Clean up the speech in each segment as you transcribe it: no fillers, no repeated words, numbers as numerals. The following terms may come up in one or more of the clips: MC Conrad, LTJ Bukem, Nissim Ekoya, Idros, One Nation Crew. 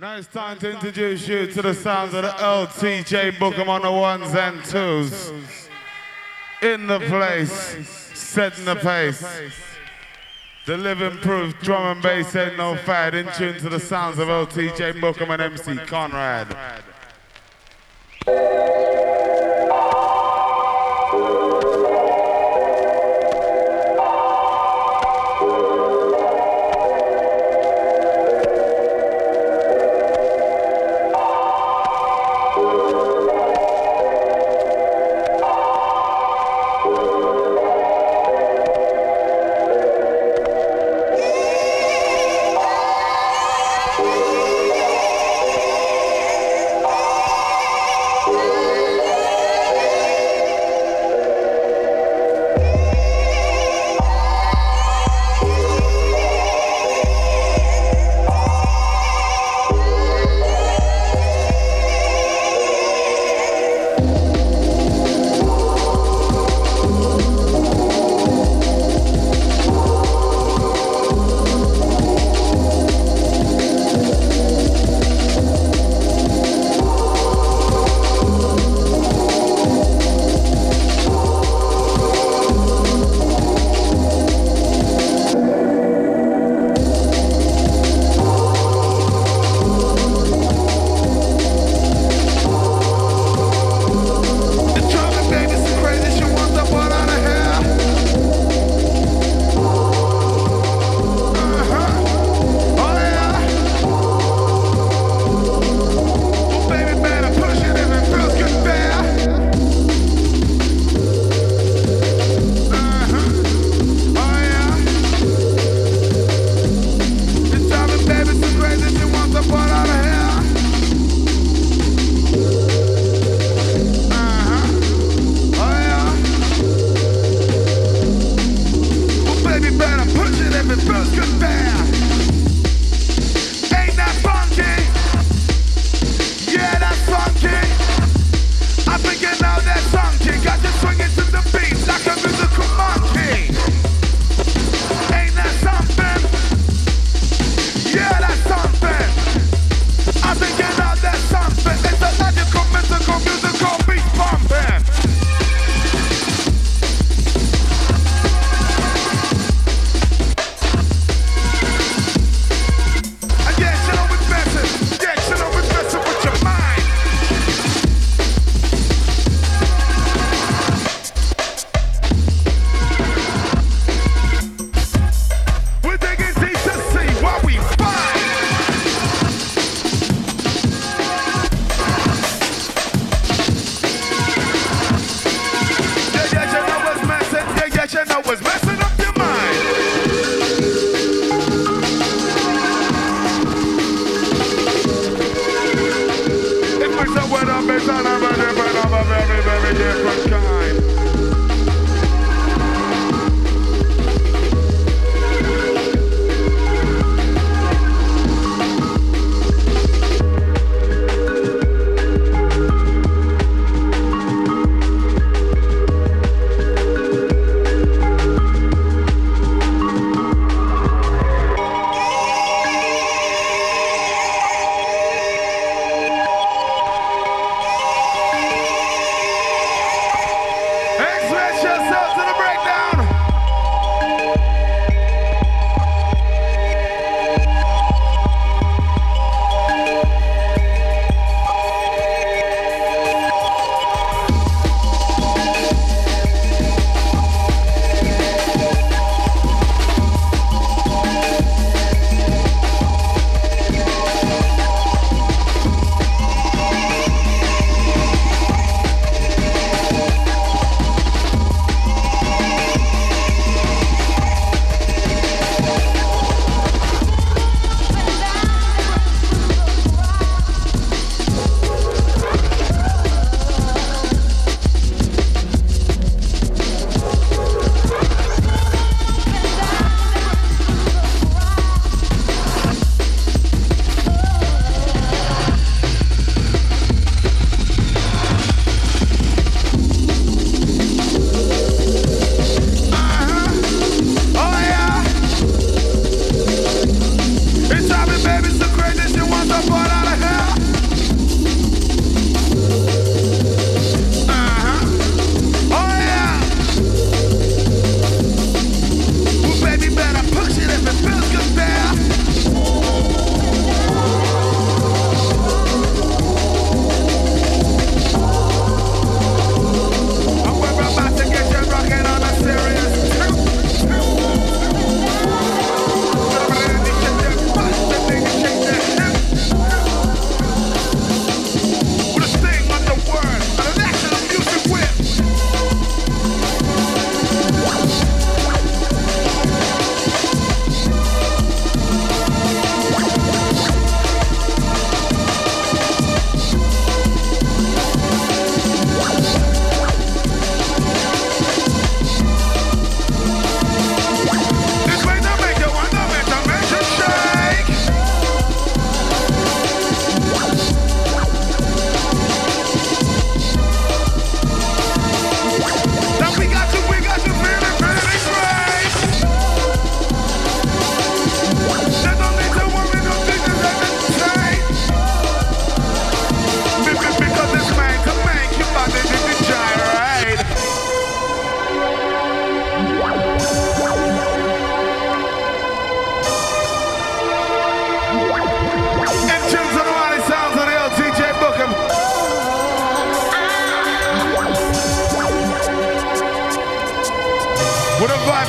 Now it's time to introduce you to the sounds of the LTJ Bukem on the ones and twos. In the place, setting the pace. The living proof drum and bass ain't no fad. In tune to the sounds of LTJ Bukem and MC Conrad.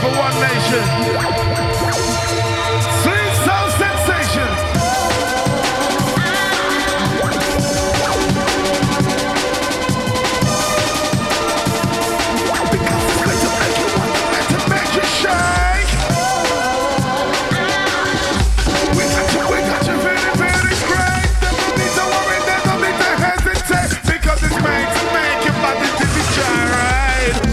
for One Nation. Sweet soul sensation. Because it's meant to make you want, meant to make you shake. We got you very, very great. There's no need to worry, there's no need to hesitate. Because it's meant to make your body to be gyrated.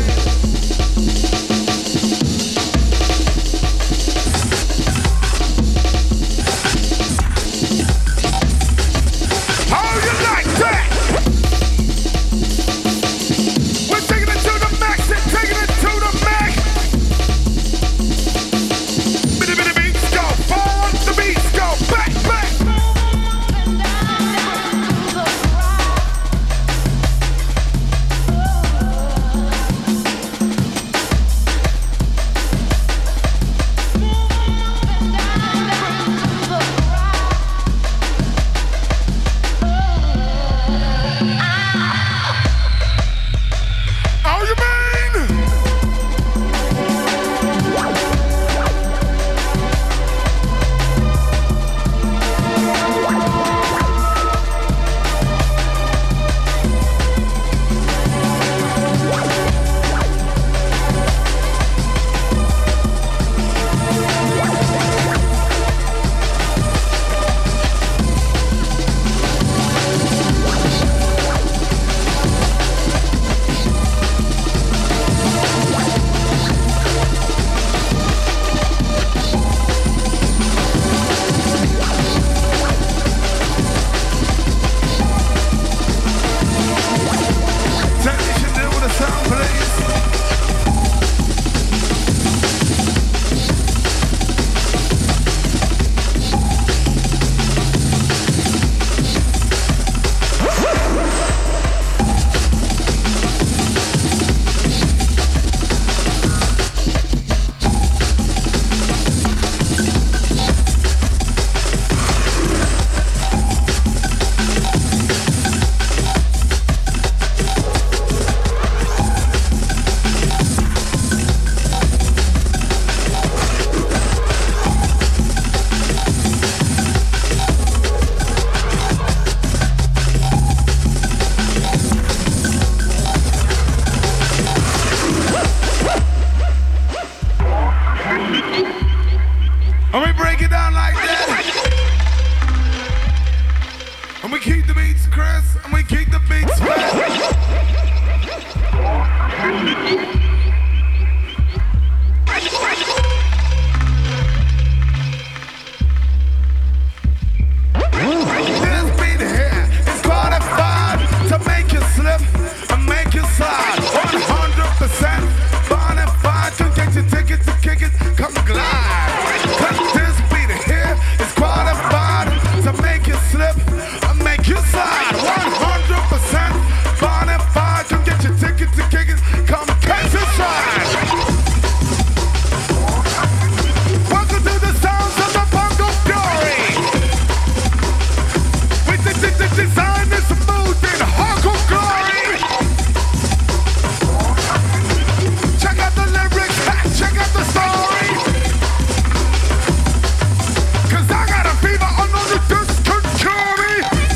Cause I got a fever, I know you just couldn't cure me.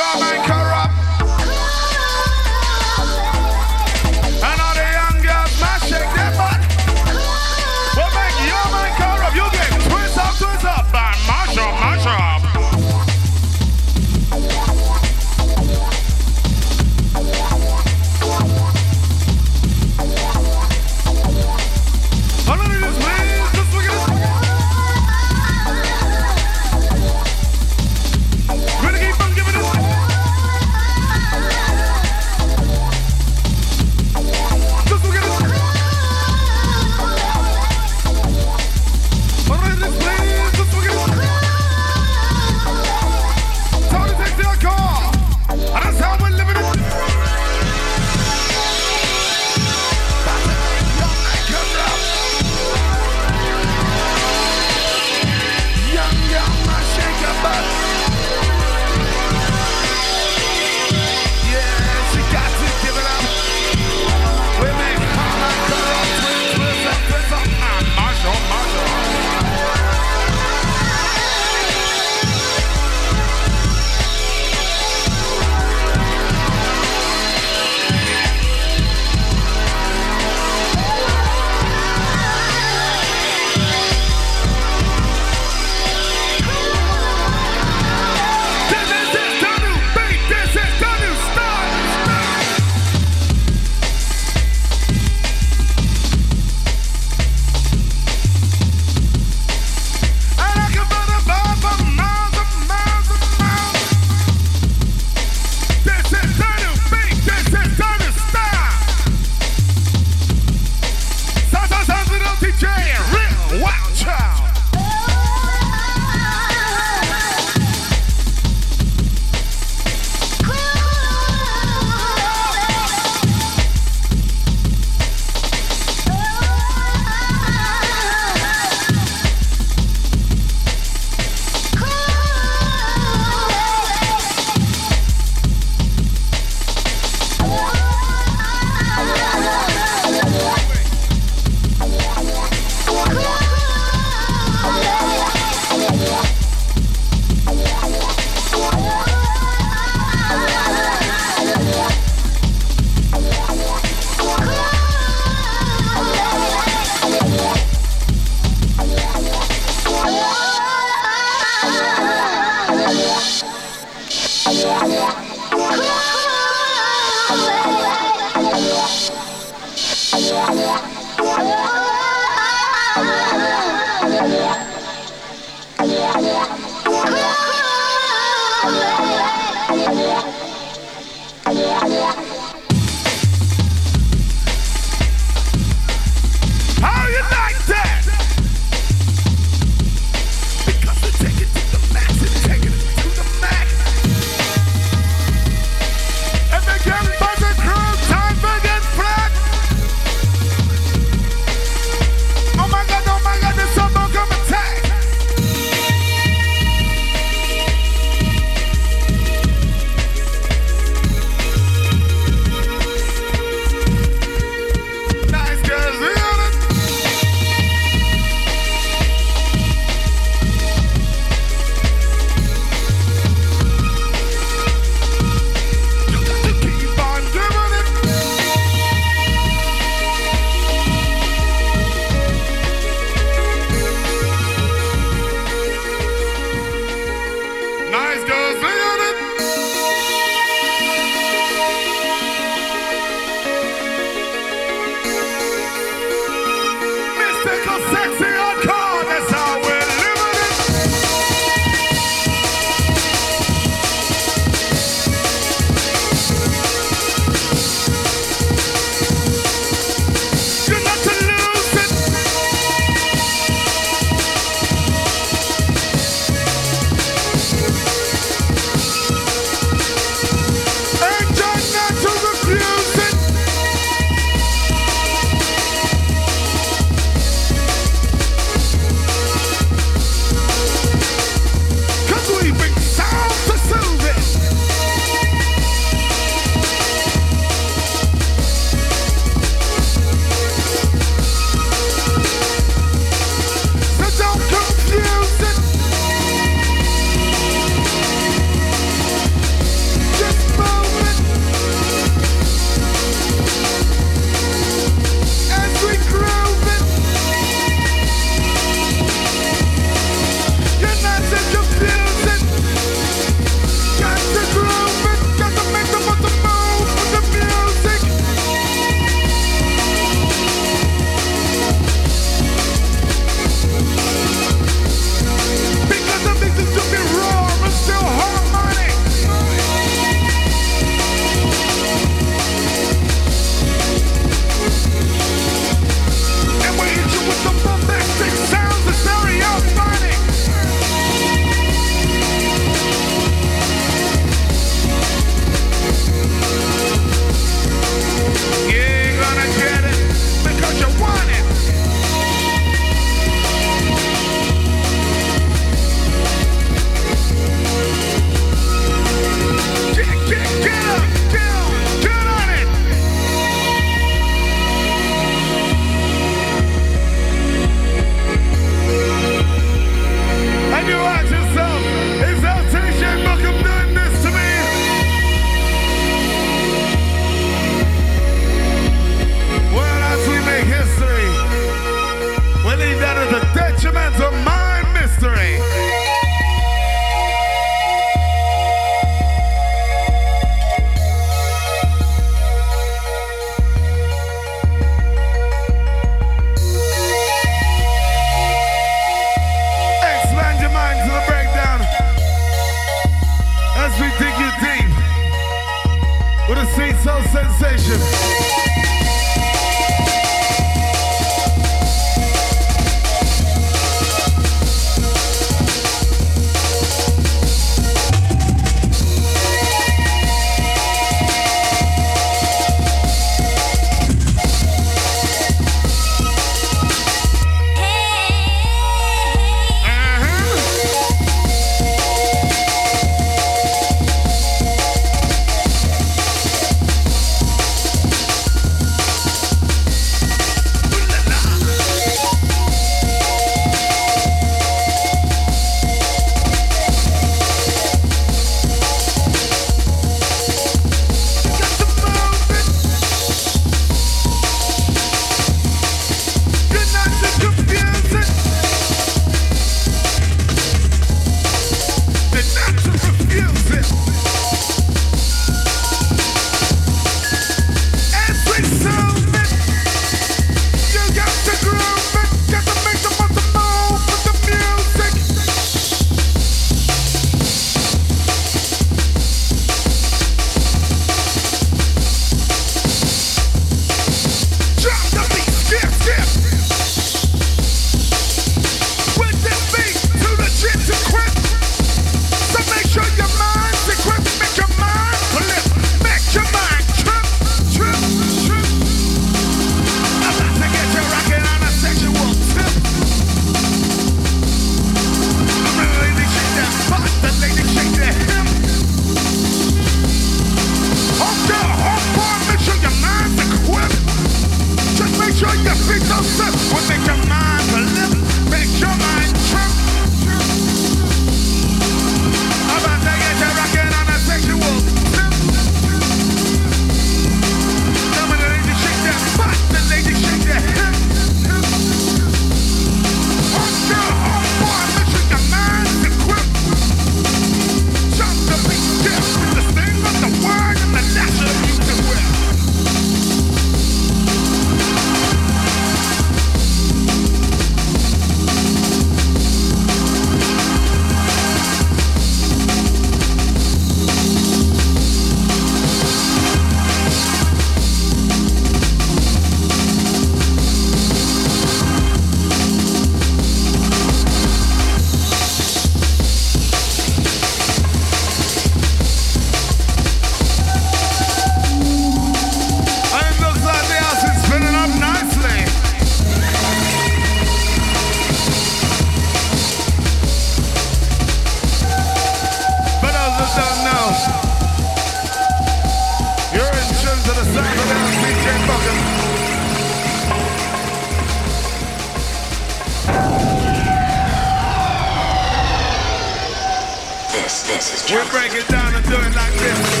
This is true. We'll break it down and do it like this.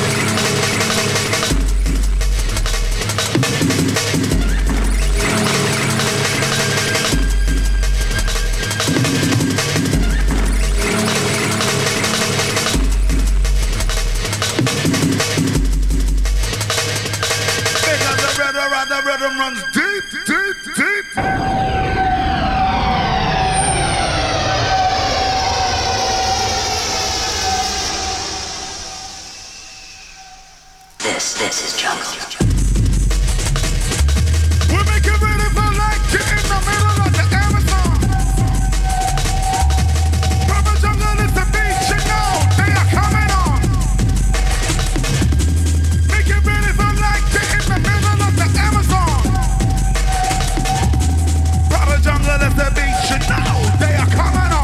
Because the rhythm runs deep, deep, deep. This is jungle. We're making ready for like get in the middle of the Amazon. Proper jungle is the beach, you know they are coming on. Making ready for like get in the middle of the Amazon. Proper jungle is the beach, you know they are coming on.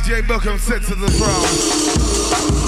LTJ Bukem sit to the throne.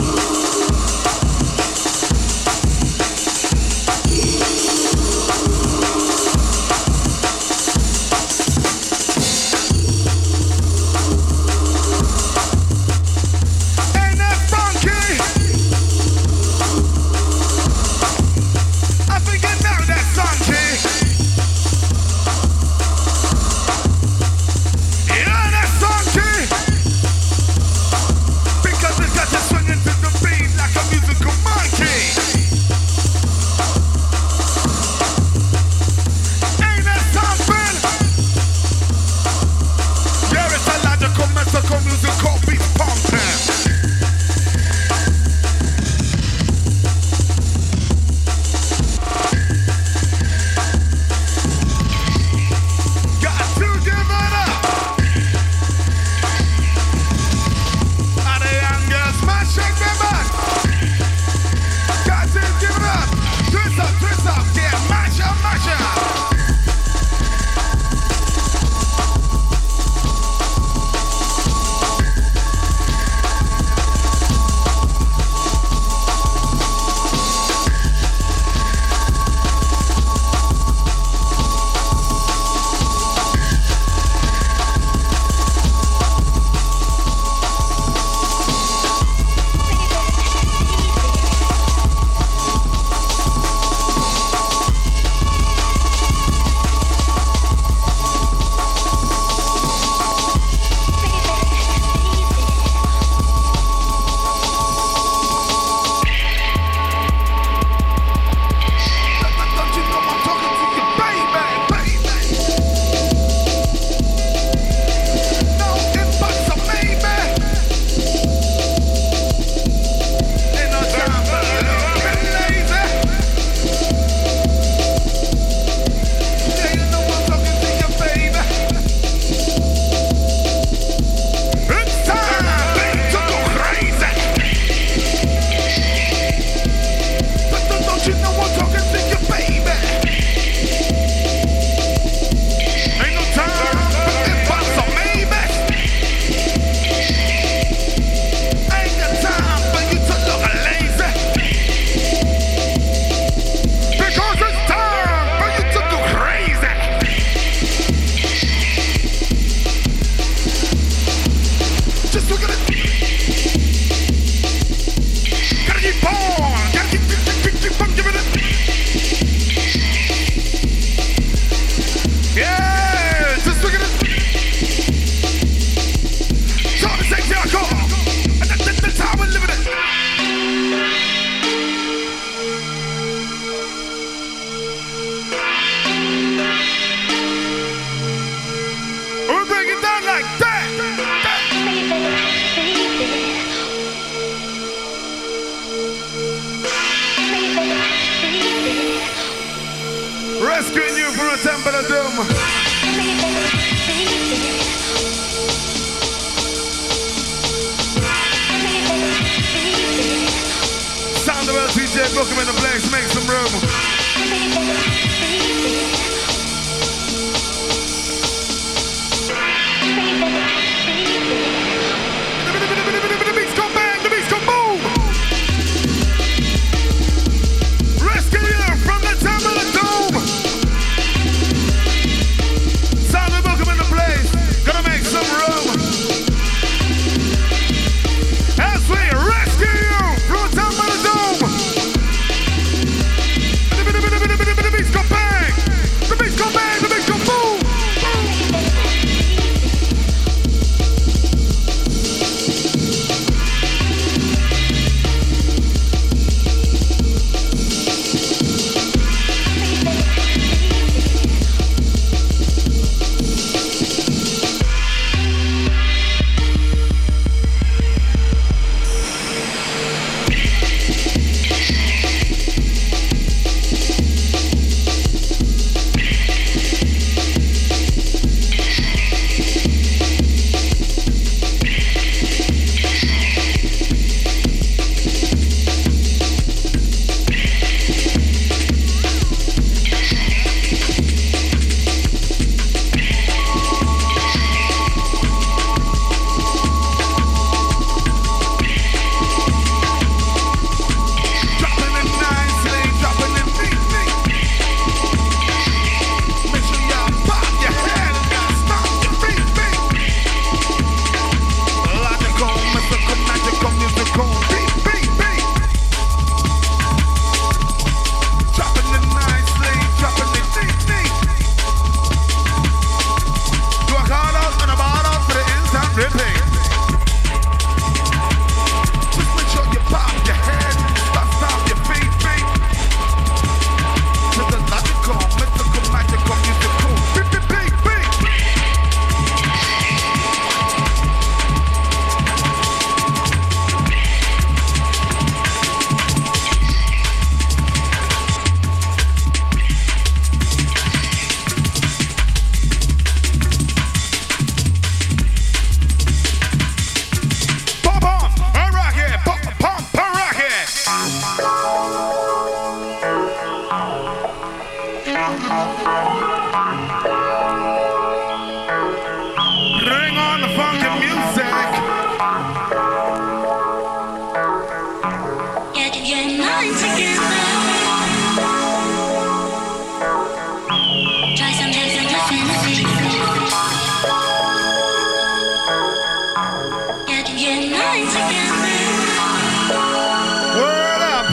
You're not together. Try some heads and listen. You're not together. Word up.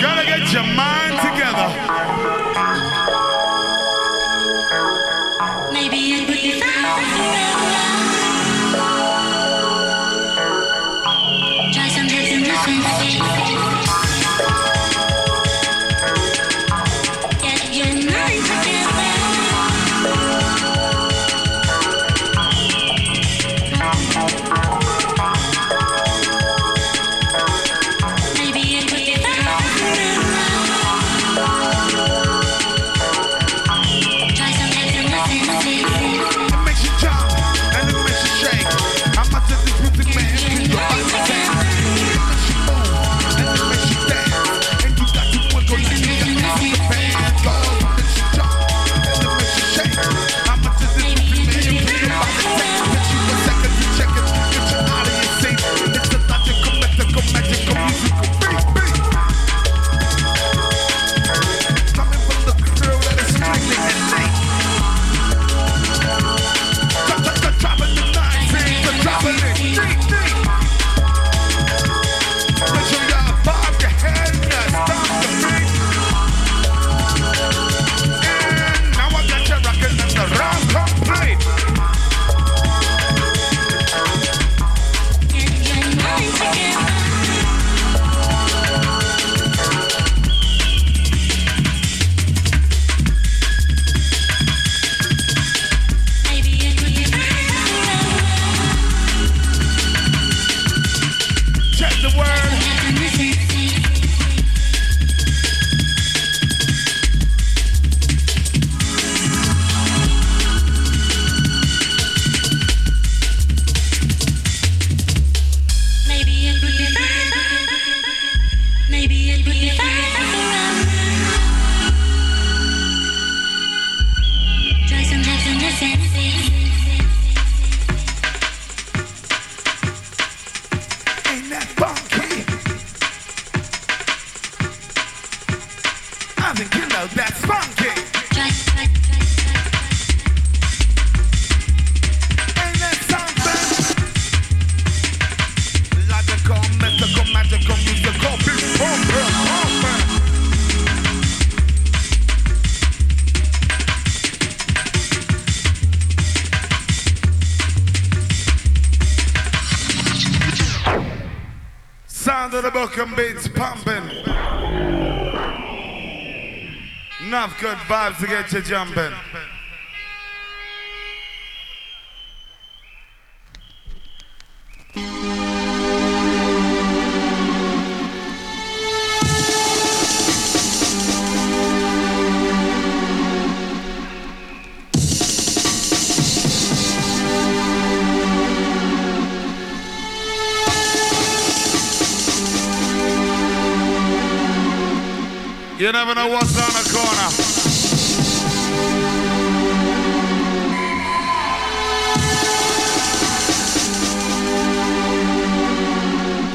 Gotta get your mind together. Maybe it would be fine. Try some heads and listen. Enough good vibes to get you jumping. You never know what's on the corner.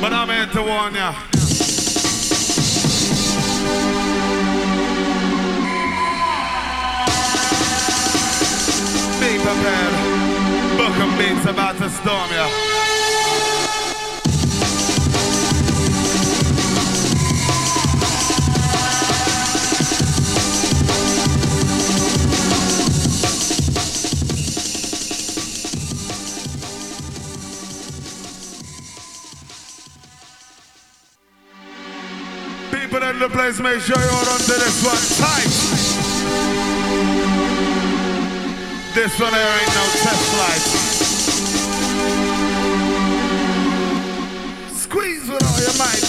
But I'm here to warn ya. Be prepared. Bukem Beats about to storm ya. The place, make sure you hold on to this one tight. This one there ain't no test flight. Squeeze with all your might.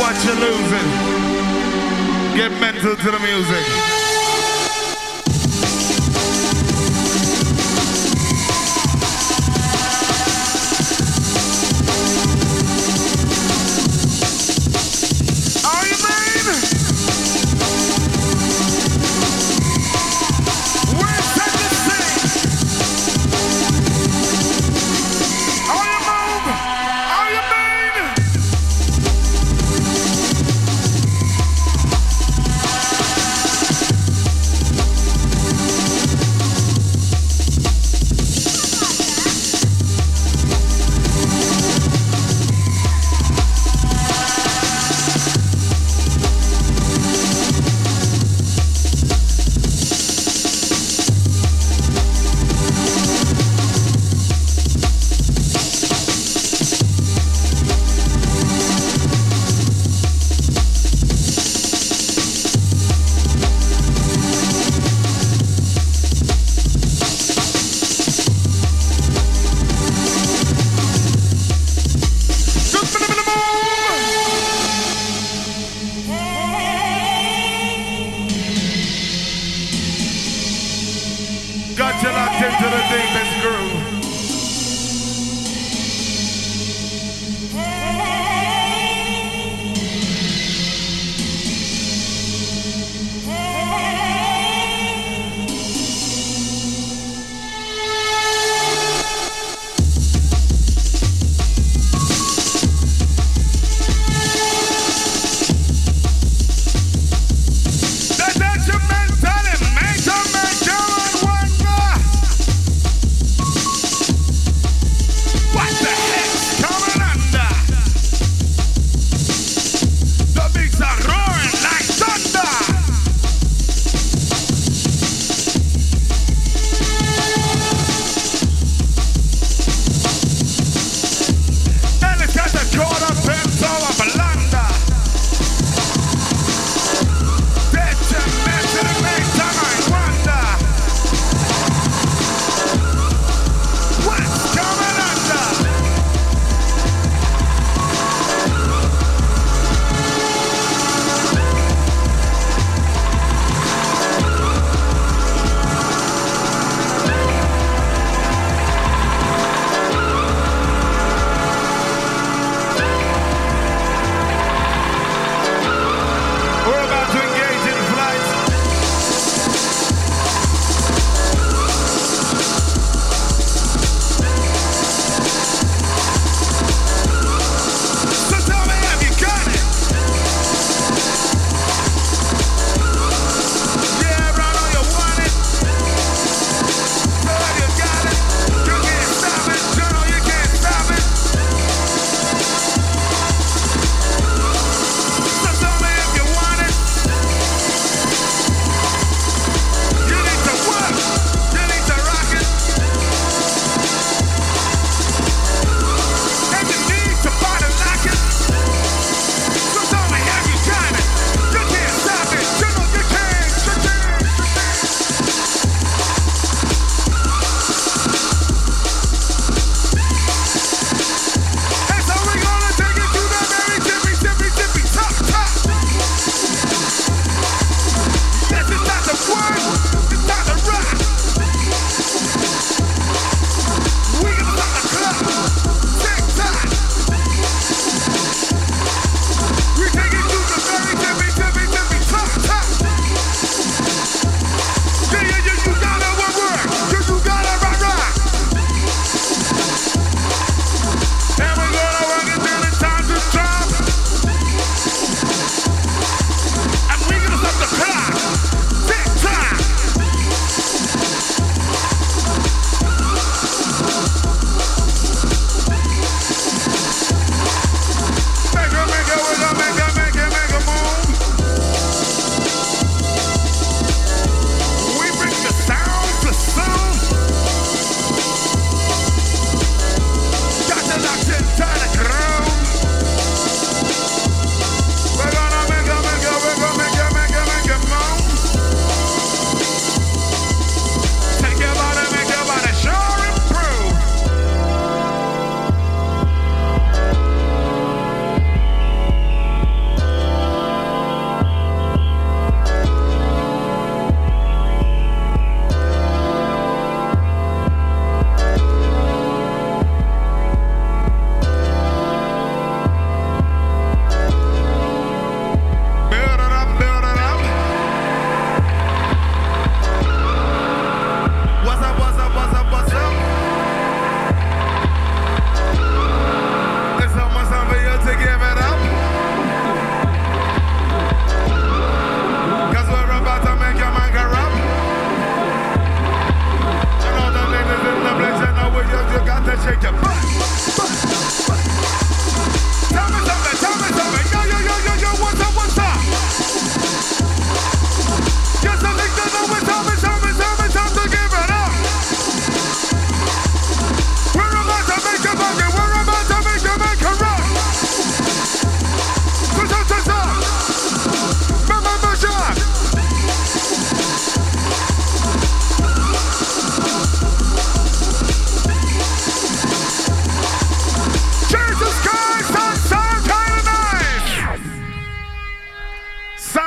What you're losing. Get mental to the music.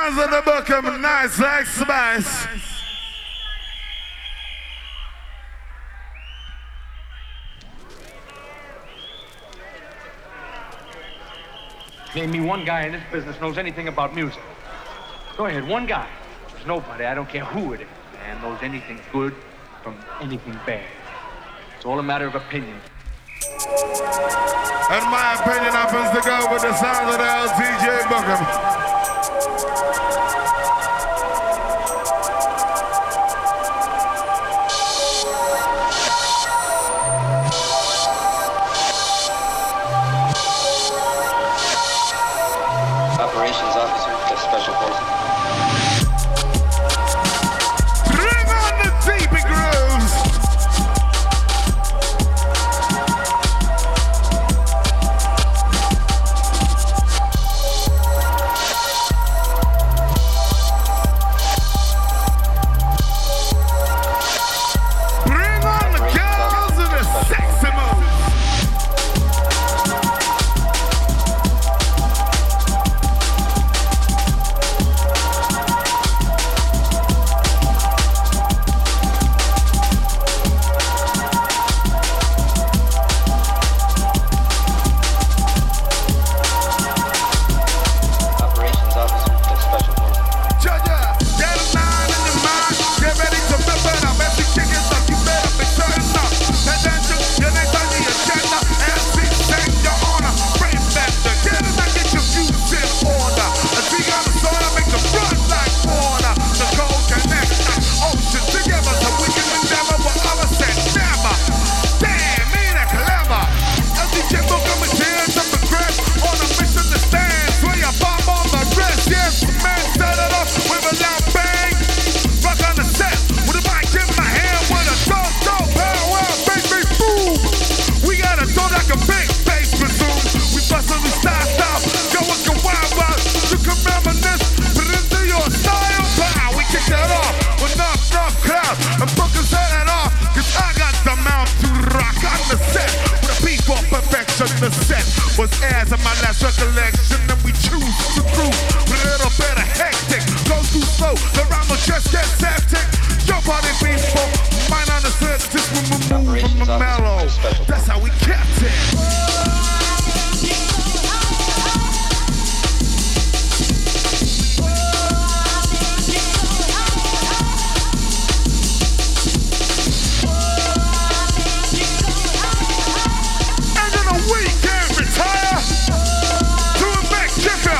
Sounds of the Bukem, nice like spice. Name me one guy in this business knows anything about music. Go ahead, one guy. There's nobody, I don't care who it is, man, knows anything good from anything bad. It's all a matter of opinion. And my opinion happens to go with the sound of the LTJ Bukem. We can't retire to a big kicker.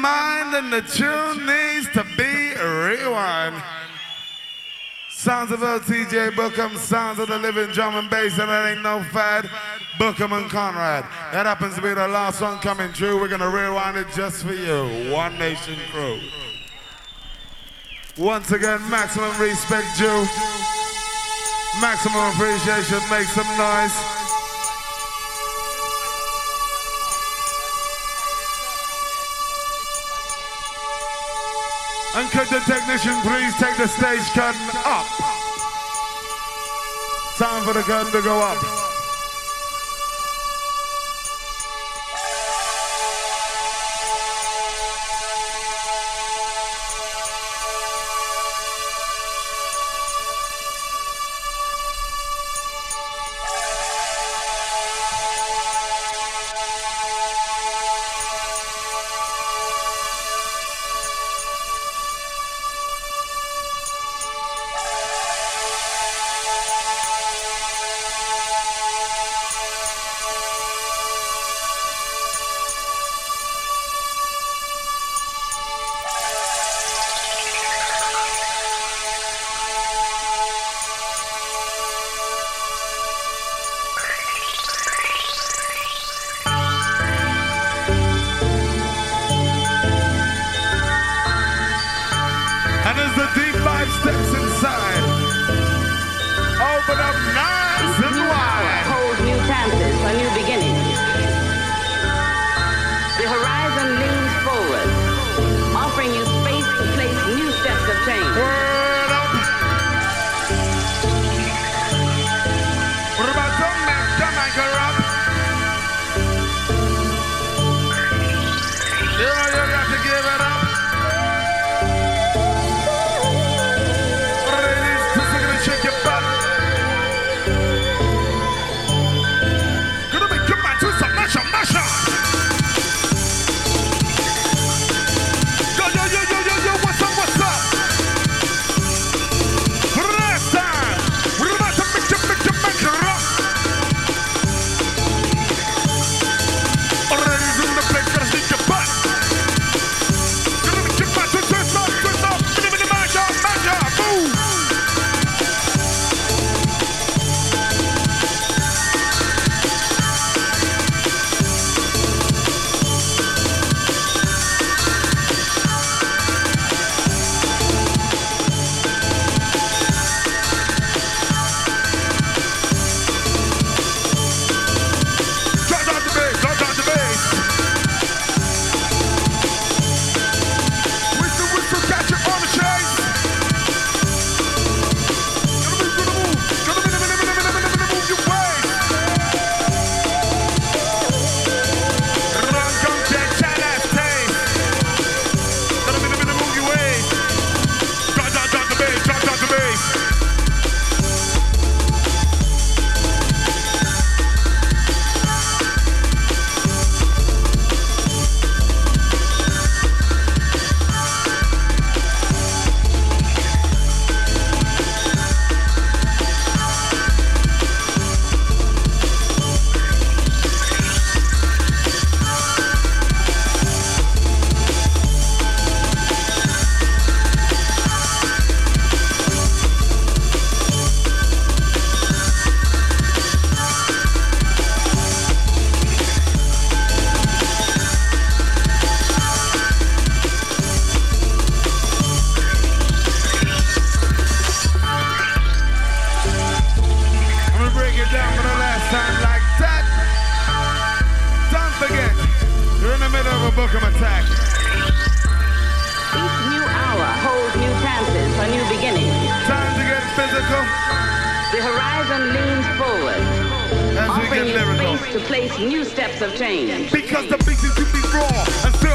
mind and the tune needs to be rewind. Sounds of LTJ Bukem, sounds of the living drum and bass, and that ain't no fad. Bukem and Conrad. That happens to be the last one coming true. We're gonna rewind it just for you. One Nation Crew. Once again, maximum respect due. Maximum appreciation. Make some noise. And could the technician please take the stage curtain up? Time for the curtain to go up. New steps of change. Because the beat is to be raw and